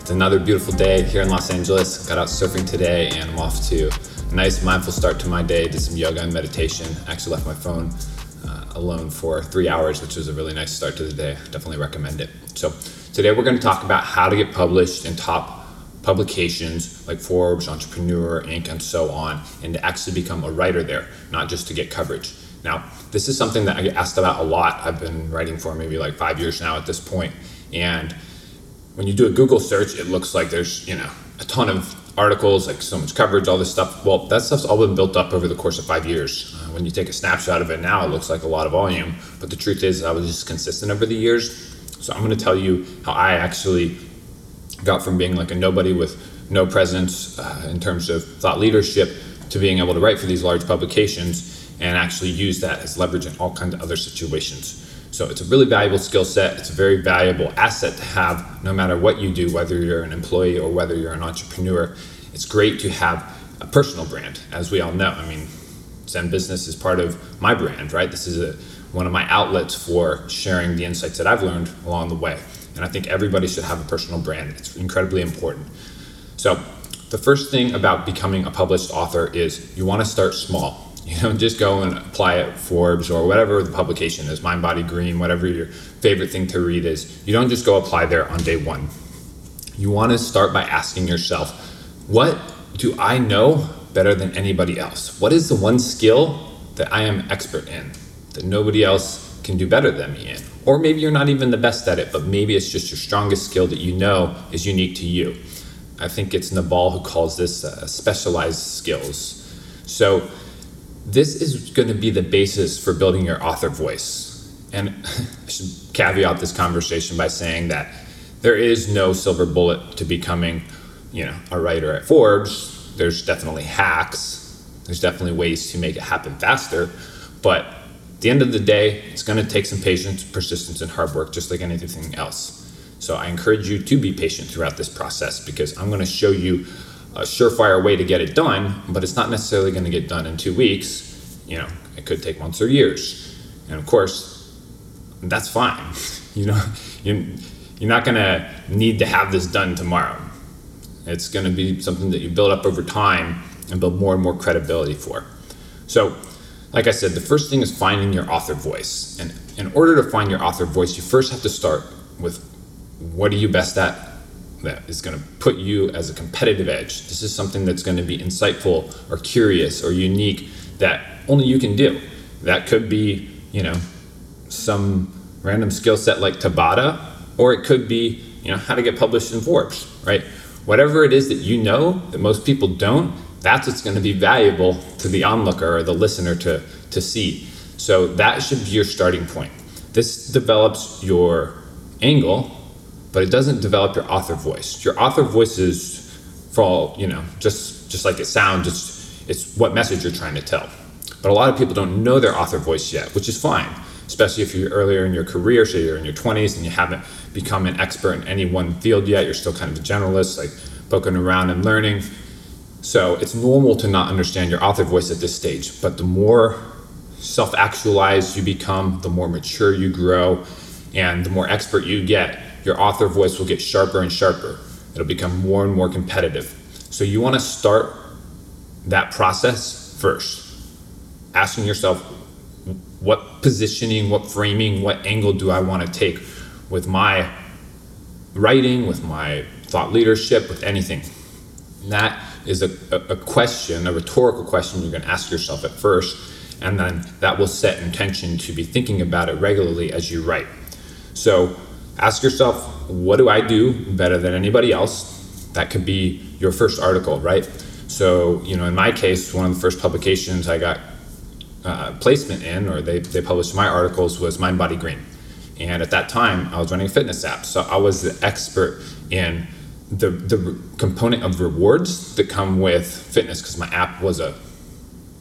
It's another beautiful day here in Los Angeles. Got out surfing today and I'm off to a nice mindful start to my day. Did some yoga and meditation. Actually left my phone alone for 3 hours, which was a really nice start to the day. Definitely recommend it. So today we're going to talk about how to get published in top publications like Forbes, Entrepreneur, Inc., and so on, and to actually become a writer there, not just to get coverage. Now, this is something that I get asked about a lot. I've been writing for maybe like 5 years now at this point, and when you do a Google search, it looks like there's, a ton of articles, like so much coverage, all this stuff. Well, that stuff's all been built up over the course of 5 years. When you take a snapshot of it now, it looks like a lot of volume, but the truth is I was just consistent over the years. So I'm going to tell you how I actually got from being like a nobody with no presence in terms of thought leadership to being able to write for these large publications and actually use that as leverage in all kinds of other situations. So it's a really valuable skill set. It's a very valuable asset to have no matter what you do, whether you're an employee or whether you're an entrepreneur. It's great to have a personal brand, as we all know. I mean, Zen Business is part of my brand, right? This is one of my outlets for sharing the insights that I've learned along the way. And I think everybody should have a personal brand. It's incredibly important. So the first thing about becoming a published author is you want to start small. Just go and apply at Forbes or whatever the publication is, Mind Body Green, whatever your favorite thing to read is. You don't just go apply there on day one. You want to start by asking yourself, what do I know better than anybody else? What is the one skill that I am expert in that nobody else can do better than me in? Or maybe you're not even the best at it, but maybe it's just your strongest skill that you know is unique to you. I think it's Naval who calls this specialized skills. So this is going to be the basis for building your author voice. And I should caveat this conversation by saying that there is no silver bullet to becoming, a writer at Forbes. There's definitely hacks. There's definitely ways to make it happen faster. But at the end of the day, it's going to take some patience, persistence, and hard work, just like anything else. So I encourage you to be patient throughout this process, because I'm going to show you a surefire way to get it done, but it's not necessarily going to get done in 2 weeks. It could take months or years, and of course that's fine. You're not going to need to have this done tomorrow. It's going to be something that you build up over time and build more and more credibility for. So like I said, the first thing is finding your author voice, and in order to find your author voice, you first have to start with, what are you best at that is going to put you as a competitive edge? This is something that's going to be insightful or curious or unique that only you can do. That could be, some random skill set like Tabata, or it could be, how to get published in Forbes, right? Whatever it is that you know that most people don't, that's what's going to be valuable to the onlooker or the listener to see. So that should be your starting point. This develops your angle, but it doesn't develop your author voice. Your author voice is, for all, just like it sounds, it's what message you're trying to tell. But a lot of people don't know their author voice yet, which is fine, especially if you're earlier in your career, so you're in your 20s and you haven't become an expert in any one field yet. You're still kind of a generalist, like poking around and learning. So it's normal to not understand your author voice at this stage, but the more self-actualized you become, the more mature you grow, and the more expert you get, your author voice will get sharper and sharper. It'll become more and more competitive. So you want to start that process first, asking yourself, what positioning, what framing, what angle do I want to take with my writing, with my thought leadership, with anything? And that is a question, a rhetorical question you're going to ask yourself at first, and then that will set intention to be thinking about it regularly as you write. So ask yourself, what do I do better than anybody else? That could be your first article, right? So, in my case, one of the first publications I got placement in, or they published my articles, was Mind Body Green. And at that time, I was running a fitness app. So I was the expert in the component of rewards that come with fitness, because my app was a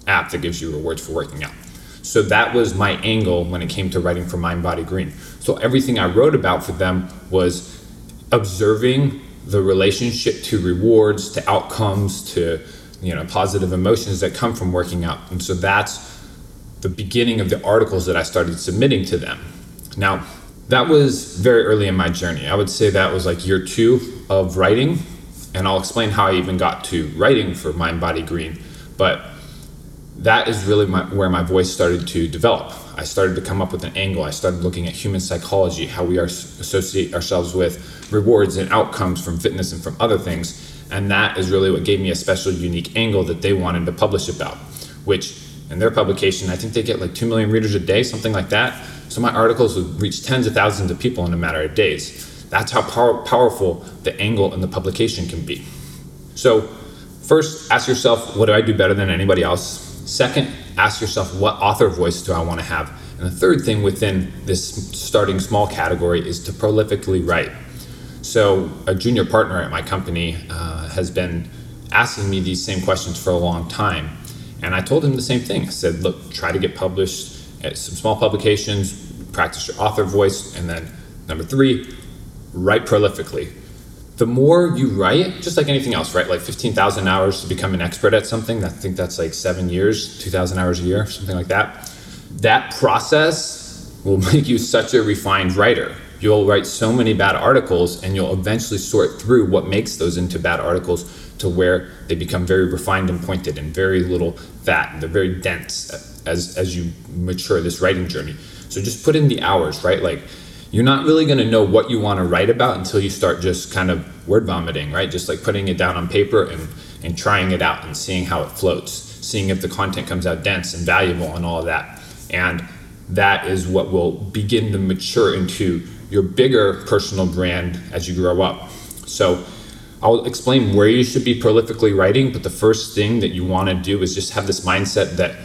app that gives you rewards for working out. So that was my angle when it came to writing for Mind Body Green. So everything I wrote about for them was observing the relationship to rewards, to outcomes, to, you know, positive emotions that come from working out. And so that's the beginning of the articles that I started submitting to them. Now, that was very early in my journey. I would say that was like year 2 of writing, and I'll explain how I even got to writing for Mind Body Green. But that is really where my voice started to develop. I started to come up with an angle. I started looking at human psychology, how we associate ourselves with rewards and outcomes from fitness and from other things. And that is really what gave me a special, unique angle that they wanted to publish about, which in their publication, I think they get like 2 million readers a day, something like that. So my articles would reach tens of thousands of people in a matter of days. That's how powerful the angle in the publication can be. So first, ask yourself, what do I do better than anybody else? Second, ask yourself, what author voice do I want to have? And the third thing within this starting small category is to prolifically write. So a junior partner at my company has been asking me these same questions for a long time. And I told him the same thing. I said, look, try to get published at some small publications, practice your author voice. And then number 3, write prolifically. The more you write, just like anything else, right? Like 15,000 hours to become an expert at something. I think that's like 7 years, 2,000 hours a year, something like that. That process will make you such a refined writer. You'll write so many bad articles, and you'll eventually sort through what makes those into bad articles to where they become very refined and pointed and very little fat. They're very dense as you mature this writing journey. So just put in the hours, right? Like, you're not really going to know what you want to write about until you start just kind of word vomiting, right? Just like putting it down on paper and trying it out and seeing how it floats, seeing if the content comes out dense and valuable and all of that. And that is what will begin to mature into your bigger personal brand as you grow up. So I'll explain where you should be prolifically writing, but the first thing that you want to do is just have this mindset that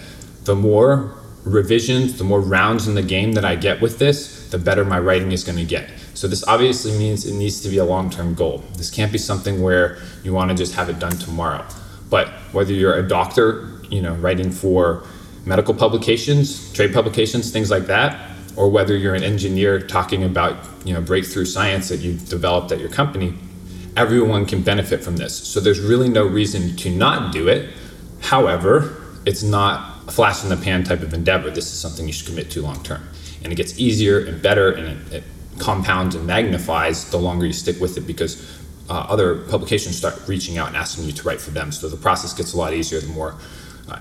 the more revisions, the more rounds in the game that I get with this, the better my writing is going to get. So this obviously means it needs to be a long-term goal. This can't be something where you want to just have it done tomorrow. But whether you're a doctor, you know, writing for medical publications, trade publications, things like that, or whether you're an engineer talking about, you know, breakthrough science that you've developed at your company, everyone can benefit from this. So there's really no reason to not do it. However, it's not a flash in the pan type of endeavor. This is something you should commit to long term. And it gets easier and better, and it compounds and magnifies the longer you stick with it, because other publications start reaching out and asking you to write for them. So the process gets a lot easier the more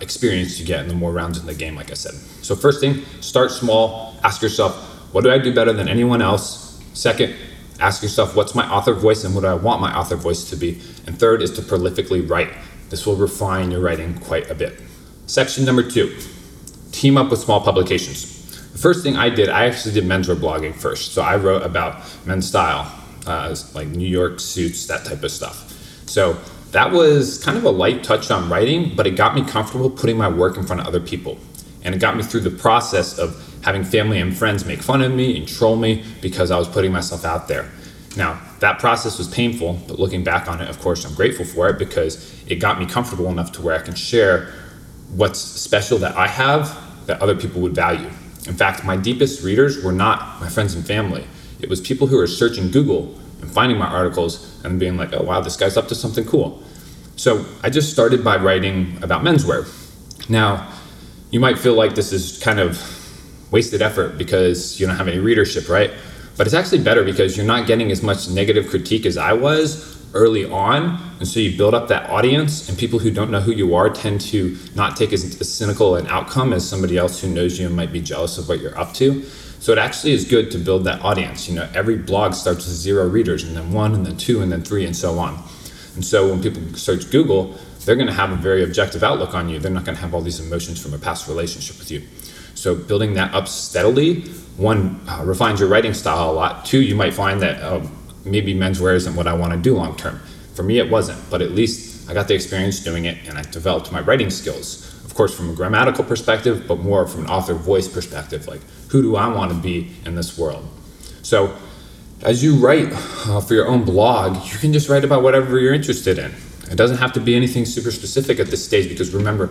experience you get and the more rounds in the game, like I said. So first thing, start small. Ask yourself, what do I do better than anyone else? Second, ask yourself, what's my author voice and what do I want my author voice to be? And third is to prolifically write. This will refine your writing quite a bit. Section number 2, team up with small publications. The first thing I did, I actually did menswear blogging first. So I wrote about men's style, like New York suits, that type of stuff. So that was kind of a light touch on writing, but it got me comfortable putting my work in front of other people. And it got me through the process of having family and friends make fun of me and troll me because I was putting myself out there. Now, that process was painful, but looking back on it, of course, I'm grateful for it because it got me comfortable enough to where I can share what's special that I have that other people would value. In fact, my deepest readers were not my friends and family. It was people who were searching Google and finding my articles and being like, oh wow, this guy's up to something cool. So I just started by writing about menswear. Now, you might feel like this is kind of wasted effort because you don't have any readership, right? But it's actually better because you're not getting as much negative critique as I was early on, and so you build up that audience, and people who don't know who you are tend to not take as cynical an outcome as somebody else who knows you and might be jealous of what you're up to. So it actually is good to build that audience. You know, every blog starts with 0 readers, and then 1, and then 2, and then 3, and so on. And so when people search Google, they're going to have a very objective outlook on you. They're not going to have all these emotions from a past relationship with you. So building that up steadily, 1, refines your writing style a lot. 2, you might find that maybe menswear isn't what I want to do long term. For me, it wasn't, but at least I got the experience doing it and I developed my writing skills. Of course, from a grammatical perspective, but more from an author voice perspective, like who do I want to be in this world? So As you write for your own blog, you can just write about whatever you're interested in. It doesn't have to be anything super specific at this stage, because remember,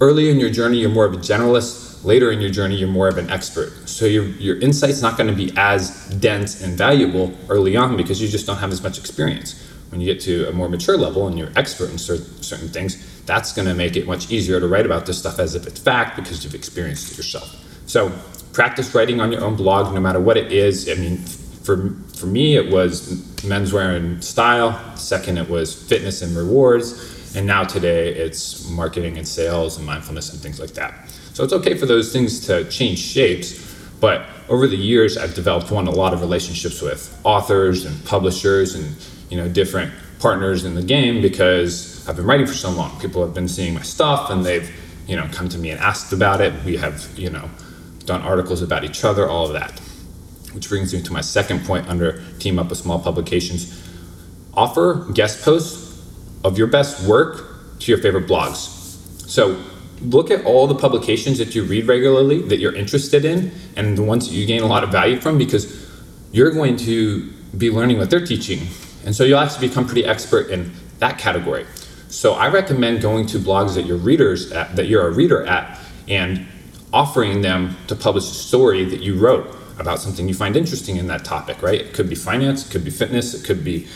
early in your journey, you're more of a generalist. Later in your journey, you're more of an expert. So your insight's not going to be as dense and valuable early on because you just don't have as much experience. When you get to a more mature level and you're expert in certain things, that's going to make it much easier to write about this stuff as if it's fact because you've experienced it yourself. So practice writing on your own blog, no matter what it is. I mean, for me, it was menswear and style. Second, it was fitness and rewards. And now today it's marketing and sales and mindfulness and things like that. So it's okay for those things to change shapes, but over the years I've developed a lot of relationships with authors and publishers and, you know, different partners in the game because I've been writing for so long. People have been seeing my stuff and they've, you know, come to me and asked about it. We have, you know, done articles about each other, all of that. Which brings me to my second point under team up with small publications. Offer guest posts of your best work to your favorite blogs. So look at all the publications that you read regularly that you're interested in and the ones that you gain a lot of value from, because you're going to be learning what they're teaching. And so you'll actually become pretty expert in that category. So I recommend going to blogs that you're a reader at and offering them to publish a story that you wrote about something you find interesting in that topic, right? It could be finance, it could be fitness, it could be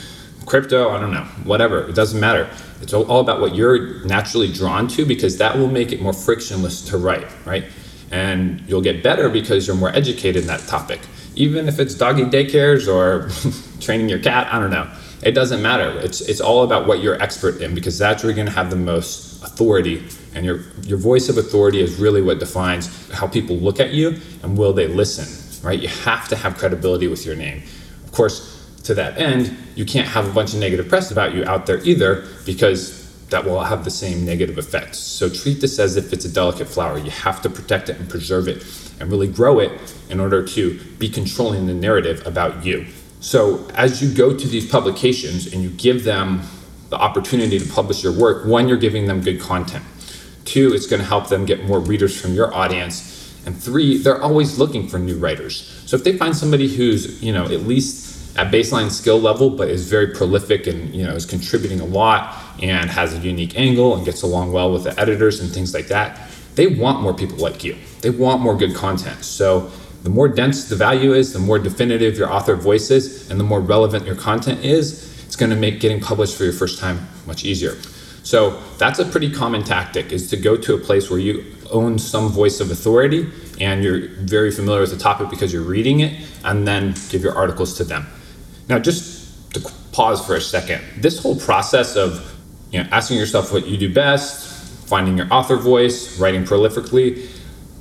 crypto, I don't know, whatever, it doesn't matter. It's all about what you're naturally drawn to, because that will make it more frictionless to write, right? And you'll get better because you're more educated in that topic. Even if it's doggy daycares or training your cat, I don't know, it doesn't matter. It's all about what you're expert in, because that's where you're gonna have the most authority, and your voice of authority is really what defines how people look at you and will they listen, right? You have to have credibility with your name. Of course, to that end, you can't have a bunch of negative press about you out there either, because that will have the same negative effects. So treat this as if it's a delicate flower. You have to protect it and preserve it and really grow it in order to be controlling the narrative about you. So as you go to these publications and you give them the opportunity to publish your work, one, you're giving them good content. Two, it's going to help them get more readers from your audience. And three, they're always looking for new writers. So if they find somebody who's, you know, at least at baseline skill level, but is very prolific and, you know, is contributing a lot and has a unique angle and gets along well with the editors and things like that, they want more people like you. They want more good content. So the more dense the value is, the more definitive your author voice is, and the more relevant your content is, it's going to make getting published for your first time much easier. So that's a pretty common tactic, is to go to a place where you own some voice of authority and you're very familiar with the topic because you're reading it, and then give your articles to them. Now, just to pause for a second, this whole process of, you know, asking yourself what you do best, finding your author voice, writing prolifically,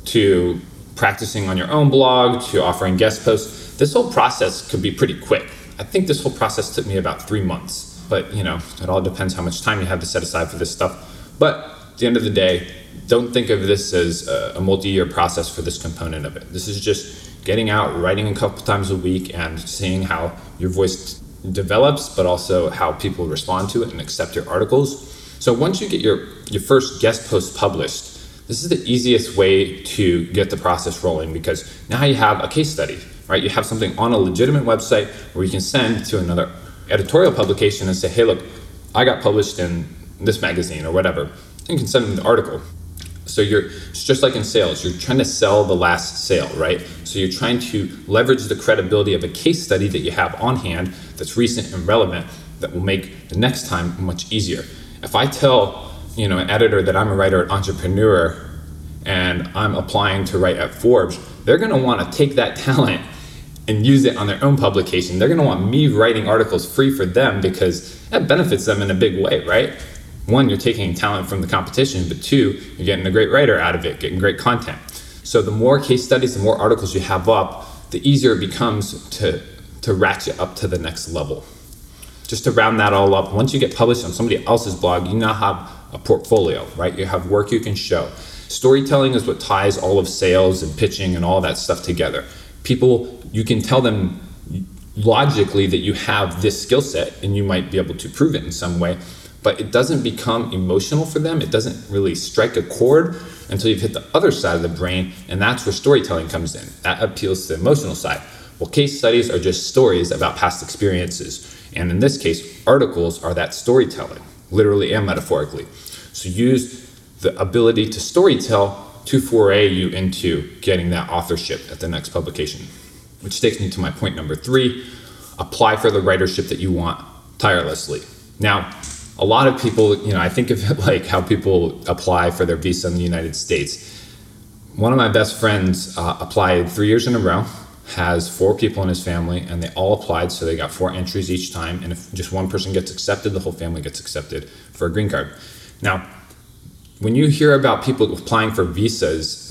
to practicing on your own blog, to offering guest posts, this whole process could be pretty quick. I think this whole process took me about 3 months, but, you know, it all depends how much time you have to set aside for this stuff. But at the end of the day, don't think of this as a multi-year process for this component of it. This is just getting out, writing a couple times a week, and seeing how your voice develops, but also how people respond to it and accept your articles. So once you get your first guest post published, this is the easiest way to get the process rolling, because now you have a case study, right? You have something on a legitimate website where you can send to another editorial publication and say, hey, look, I got published in this magazine or whatever, and you can send them the article. So it's just like in sales, you're trying to sell the last sale, right? So you're trying to leverage the credibility of a case study that you have on hand that's recent and relevant, that will make the next time much easier. If I tell, you know, an editor that I'm a writer and entrepreneur and I'm applying to write at Forbes, they're going to want to take that talent and use it on their own publication. They're going to want me writing articles free for them, because that benefits them in a big way, right? One, you're taking talent from the competition, but two, you're getting a great writer out of it, getting great content. So the more case studies, the more articles you have up, the easier it becomes to ratchet up to the next level. Just to round that all up, once you get published on somebody else's blog, you now have a portfolio, right? You have work you can show. Storytelling is what ties all of sales and pitching and all that stuff together. People, you can tell them logically that you have this skill set, and you might be able to prove it in some way, but it doesn't become emotional for them. It doesn't really strike a chord until you've hit the other side of the brain, and that's where storytelling comes in. That appeals to the emotional side. Well, case studies are just stories about past experiences. And in this case, articles are that storytelling, literally and metaphorically. So use the ability to storytell to foray you into getting that authorship at the next publication. Which takes me to my point number 3, apply for the writership that you want tirelessly. Now, a lot of people, I think of it like how people apply for their visa in the United States. One of my best friends applied 3 years in a row, has 4 people in his family, and they all applied, so they got 4 entries each time, and if just one person gets accepted, the whole family gets accepted for a green card. Now, when you hear about people applying for visas,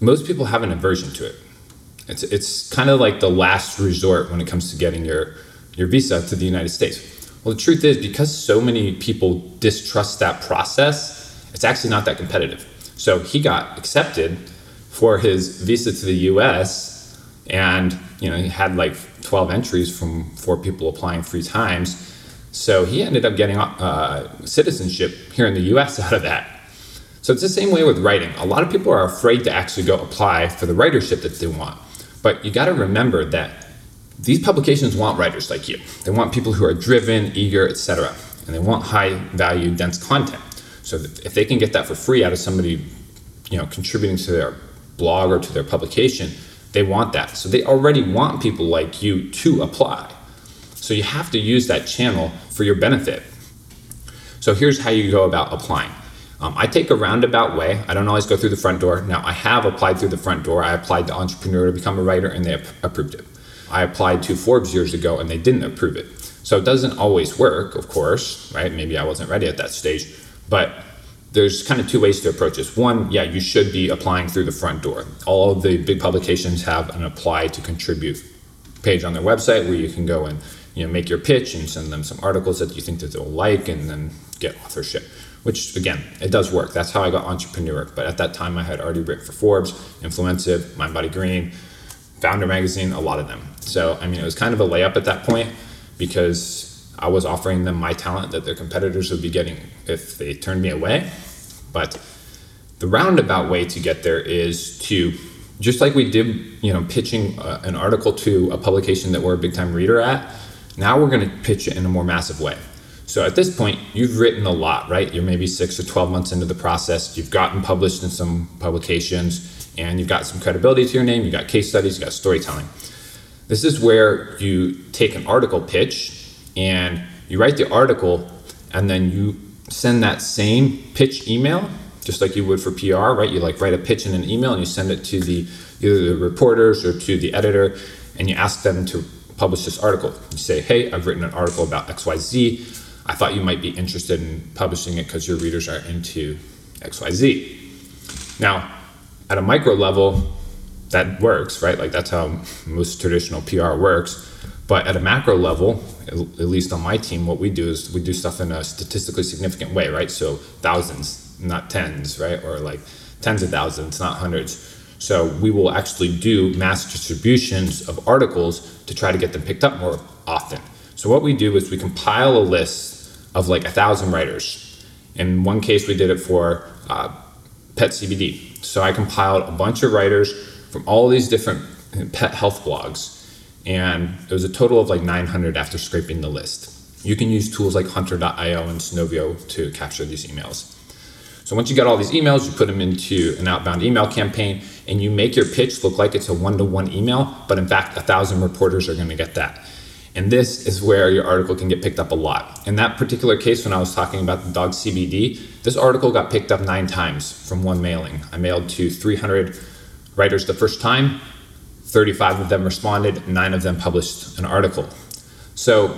most people have an aversion to it. It's kind of like the last resort when it comes to getting your visa to the United States. Well, the truth is, because so many people distrust that process, it's actually not that competitive. So he got accepted for his visa to the US, and he had like 12 entries from 4 people applying 3 times. So he ended up getting citizenship here in the US out of that. So it's the same way with writing. A lot of people are afraid to actually go apply for the writership that they want. But you gotta remember that these publications want writers like you. They want people who are driven, eager, etc. And they want high value, dense content. So if they can get that for free out of somebody, contributing to their blog or to their publication, they want that. So they already want people like you to apply. So you have to use that channel for your benefit. So here's how you go about applying. I take a roundabout way. I don't always go through the front door. Now, I have applied through the front door. I applied to Entrepreneur to Become a Writer, and they approved it. I applied to Forbes years ago, and they didn't approve it. So it doesn't always work, of course, right? Maybe I wasn't ready at that stage, but there's kind of 2 ways to approach this. One, you should be applying through the front door. All of the big publications have an apply to contribute page on their website where you can go and make your pitch and send them some articles that you think that they'll like and then get authorship. Which, again, it does work. That's how I got Entrepreneur. But at that time, I had already written for Forbes, Influencive, Mind Body Green, Founder Magazine, a lot of them. So, it was kind of a layup at that point because I was offering them my talent that their competitors would be getting if they turned me away. But the roundabout way to get there is to, just like we did, pitching an article to a publication that we're a big-time reader at, now we're going to pitch it in a more massive way. So at this point, you've written a lot, right? You're maybe 6 or 12 months into the process. You've gotten published in some publications, and you've got some credibility to your name. You've got case studies, you've got storytelling. This is where you take an article pitch, and you write the article, and then you send that same pitch email, just like you would for PR, right? You write a pitch in an email, and you send it to either the reporters or to the editor, and you ask them to publish this article. You say, hey, I've written an article about XYZ. I thought you might be interested in publishing it because your readers are into XYZ. Now, at a micro level, that works, right? That's how most traditional PR works. But at a macro level, at least on my team, what we do is we do stuff in a statistically significant way, right? So thousands, not tens, right? Or tens of thousands, not hundreds. So we will actually do mass distributions of articles to try to get them picked up more often. So what we do is we compile a list of 1,000 writers. In one case, we did it for pet CBD. So I compiled a bunch of writers from all these different pet health blogs. And it was a total of 900 after scraping the list. You can use tools like hunter.io and Snovio to capture these emails. So once you got all these emails, you put them into an outbound email campaign, and you make your pitch look like it's a one-to-one email. But in fact, 1,000 reporters are going to get that. And this is where your article can get picked up a lot. In that particular case, when I was talking about the dog CBD, this article got picked up 9 times from one mailing. I mailed to 300 writers the first time, 35 of them responded, 9 of them published an article. So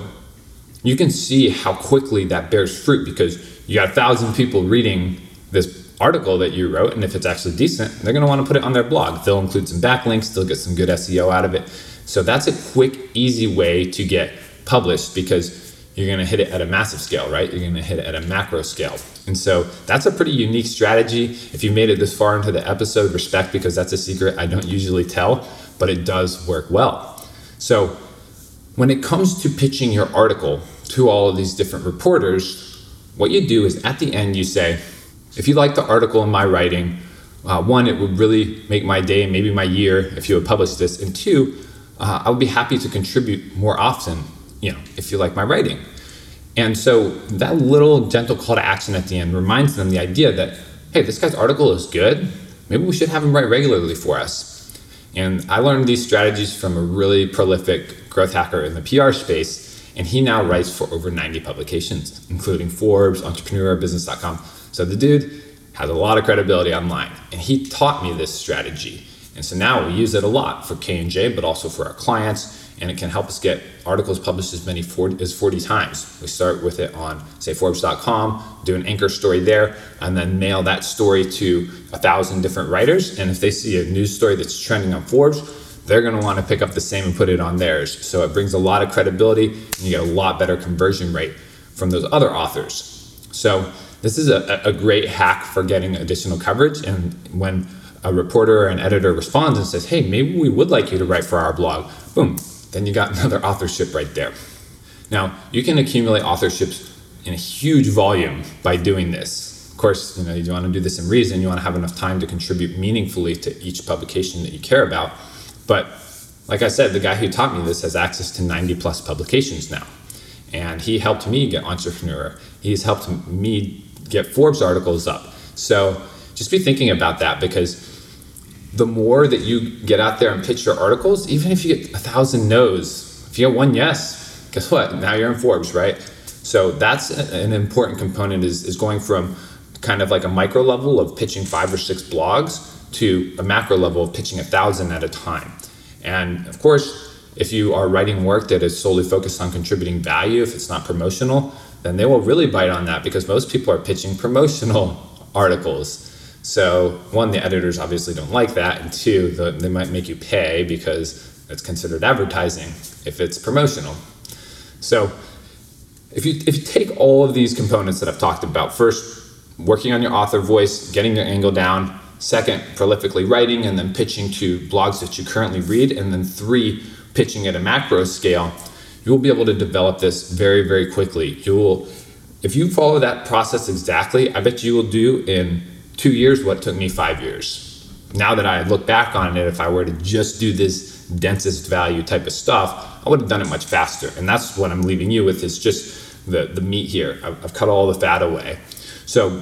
you can see how quickly that bears fruit because you got 1,000 people reading this article that you wrote, and if it's actually decent, they're gonna wanna put it on their blog. They'll include some backlinks, they'll get some good SEO out of it. So that's a quick, easy way to get published because you're going to hit it at a massive scale, right? You're going to hit it at a macro scale. And so that's a pretty unique strategy. If you made it this far into the episode, respect, because that's a secret I don't usually tell, but it does work well. So when it comes to pitching your article to all of these different reporters, what you do is at the end you say, if you like the article in my writing, One, it would really make my day and maybe my year if you would publish this. And two, I would be happy to contribute more often, you know, if you like my writing. And so that little gentle call to action at the end reminds them the idea that, hey, this guy's article is good. Maybe we should have him write regularly for us. And I learned these strategies from a really prolific growth hacker in the PR space. And he now writes for over 90 publications, including Forbes, Entrepreneur, business.com. So the dude has a lot of credibility online. And he taught me this strategy. And so now we use it a lot for K&J, but also for our clients. And it can help us get articles published as many as 40 times. We start with it on, say, Forbes.com, do an anchor story there, and then mail that story to 1,000 different writers. And if they see a news story that's trending on Forbes, they're gonna wanna pick up the same and put it on theirs. So it brings a lot of credibility, and you get a lot better conversion rate from those other authors. So this is a great hack for getting additional coverage. And when a reporter or an editor responds and says, hey, maybe we would like you to write for our blog, boom. Then you got another authorship right there. Now, you can accumulate authorships in a huge volume by doing this. Of course, you know, you want to do this in reason. You want to have enough time to contribute meaningfully to each publication that you care about. But like I said, the guy who taught me this has access to 90 plus publications now. And he helped me get Entrepreneur. He's helped me get Forbes articles up. So just be thinking about that, because the more that you get out there and pitch your articles, even if you get 1,000 no's, if you get one yes, guess what? Now you're in Forbes, right? So that's an important component, is going from kind of like a micro level of pitching 5 or 6 blogs to a macro level of pitching 1,000 at a time. And of course, if you are writing work that is solely focused on contributing value, if it's not promotional, then they will really bite on that, because most people are pitching promotional articles. So one, the editors obviously don't like that. And two, they might make you pay, because it's considered advertising if it's promotional. So if you take all of these components that I've talked about, first, working on your author voice, getting your angle down, second, prolifically writing and then pitching to blogs that you currently read, and then three, pitching at a macro scale, you will be able to develop this very, very quickly. If you follow that process exactly, I bet you will do in 2 years what took me 5 years. Now that I look back on it, if I were to just do this densest value type of stuff, I would have done it much faster. And that's what I'm leaving you with, is just the meat here. I've cut all the fat away. So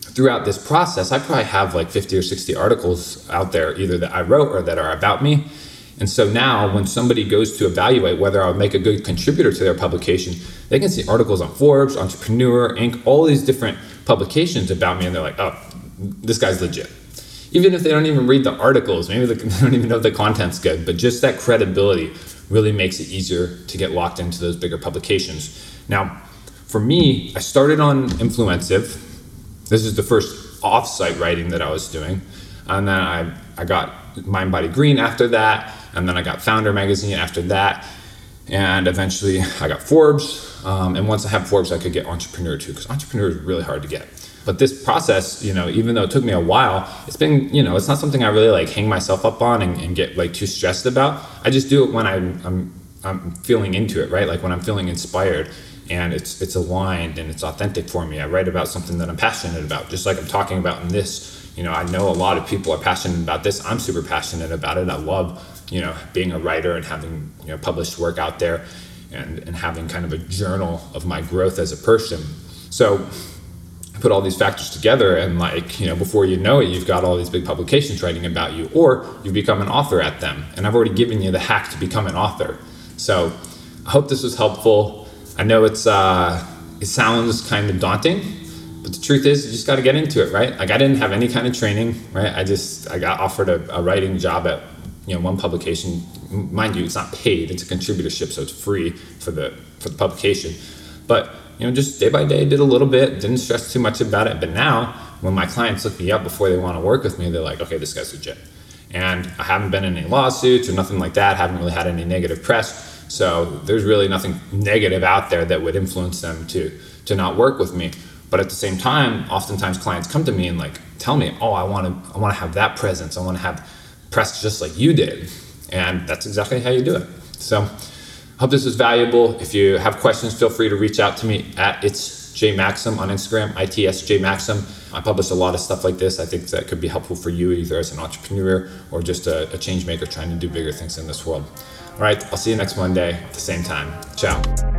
throughout this process, I probably have like 50 or 60 articles out there, either that I wrote or that are about me. And so now when somebody goes to evaluate whether I'll make a good contributor to their publication, they can see articles on Forbes, Entrepreneur, Inc., all these different publications about me, and they're like, oh, this guy's legit. Even if they don't even read the articles, maybe they don't even know the content's good, but just that credibility really makes it easier to get locked into those bigger publications. Now, for me, I started on Influencive. This is the first offsite writing that I was doing. And then I got Mind Body Green after that. And then I got Founder Magazine after that. And eventually I got Forbes. And once I had Forbes, I could get Entrepreneur too, because Entrepreneur is really hard to get. But this process, you know, even though it took me a while, it's been, you know, it's not something I really like hang myself up on and get like too stressed about. I just do it when I'm feeling into it, right? Like when I'm feeling inspired and it's aligned and it's authentic for me. I write about something that I'm passionate about, just like I'm talking about in this. You know, I know a lot of people are passionate about this. I'm super passionate about it. I love, you know, being a writer and having, you know, published work out there and having kind of a journal of my growth as a person. So I put all these factors together, and like, you know, before you know it, you've got all these big publications writing about you, or you've become an author at them. And I've already given you the hack to become an author. So I hope this was helpful. I know it sounds kind of daunting, but the truth is you just got to get into it, right? Like I didn't have any kind of training, right? I got offered a writing job at, you know, one publication. Mind you, it's not paid, it's a contributorship, so it's free for the publication. But, you know, just day by day, did a little bit, didn't stress too much about it. But now when my clients look me up before they want to work with me, they're like, okay, this guy's legit. And I haven't been in any lawsuits or nothing like that, haven't really had any negative press. So there's really nothing negative out there that would influence them to not work with me. But at the same time, oftentimes clients come to me and like tell me, oh, I want to have that presence. I want to have press just like you did. And that's exactly how you do it. So I hope this was valuable. If you have questions, feel free to reach out to me at itsjmaxim on Instagram, itsjmaxim. I publish a lot of stuff like this. I think that could be helpful for you either as an entrepreneur or just a change maker trying to do bigger things in this world. All right, I'll see you next Monday at the same time. Ciao.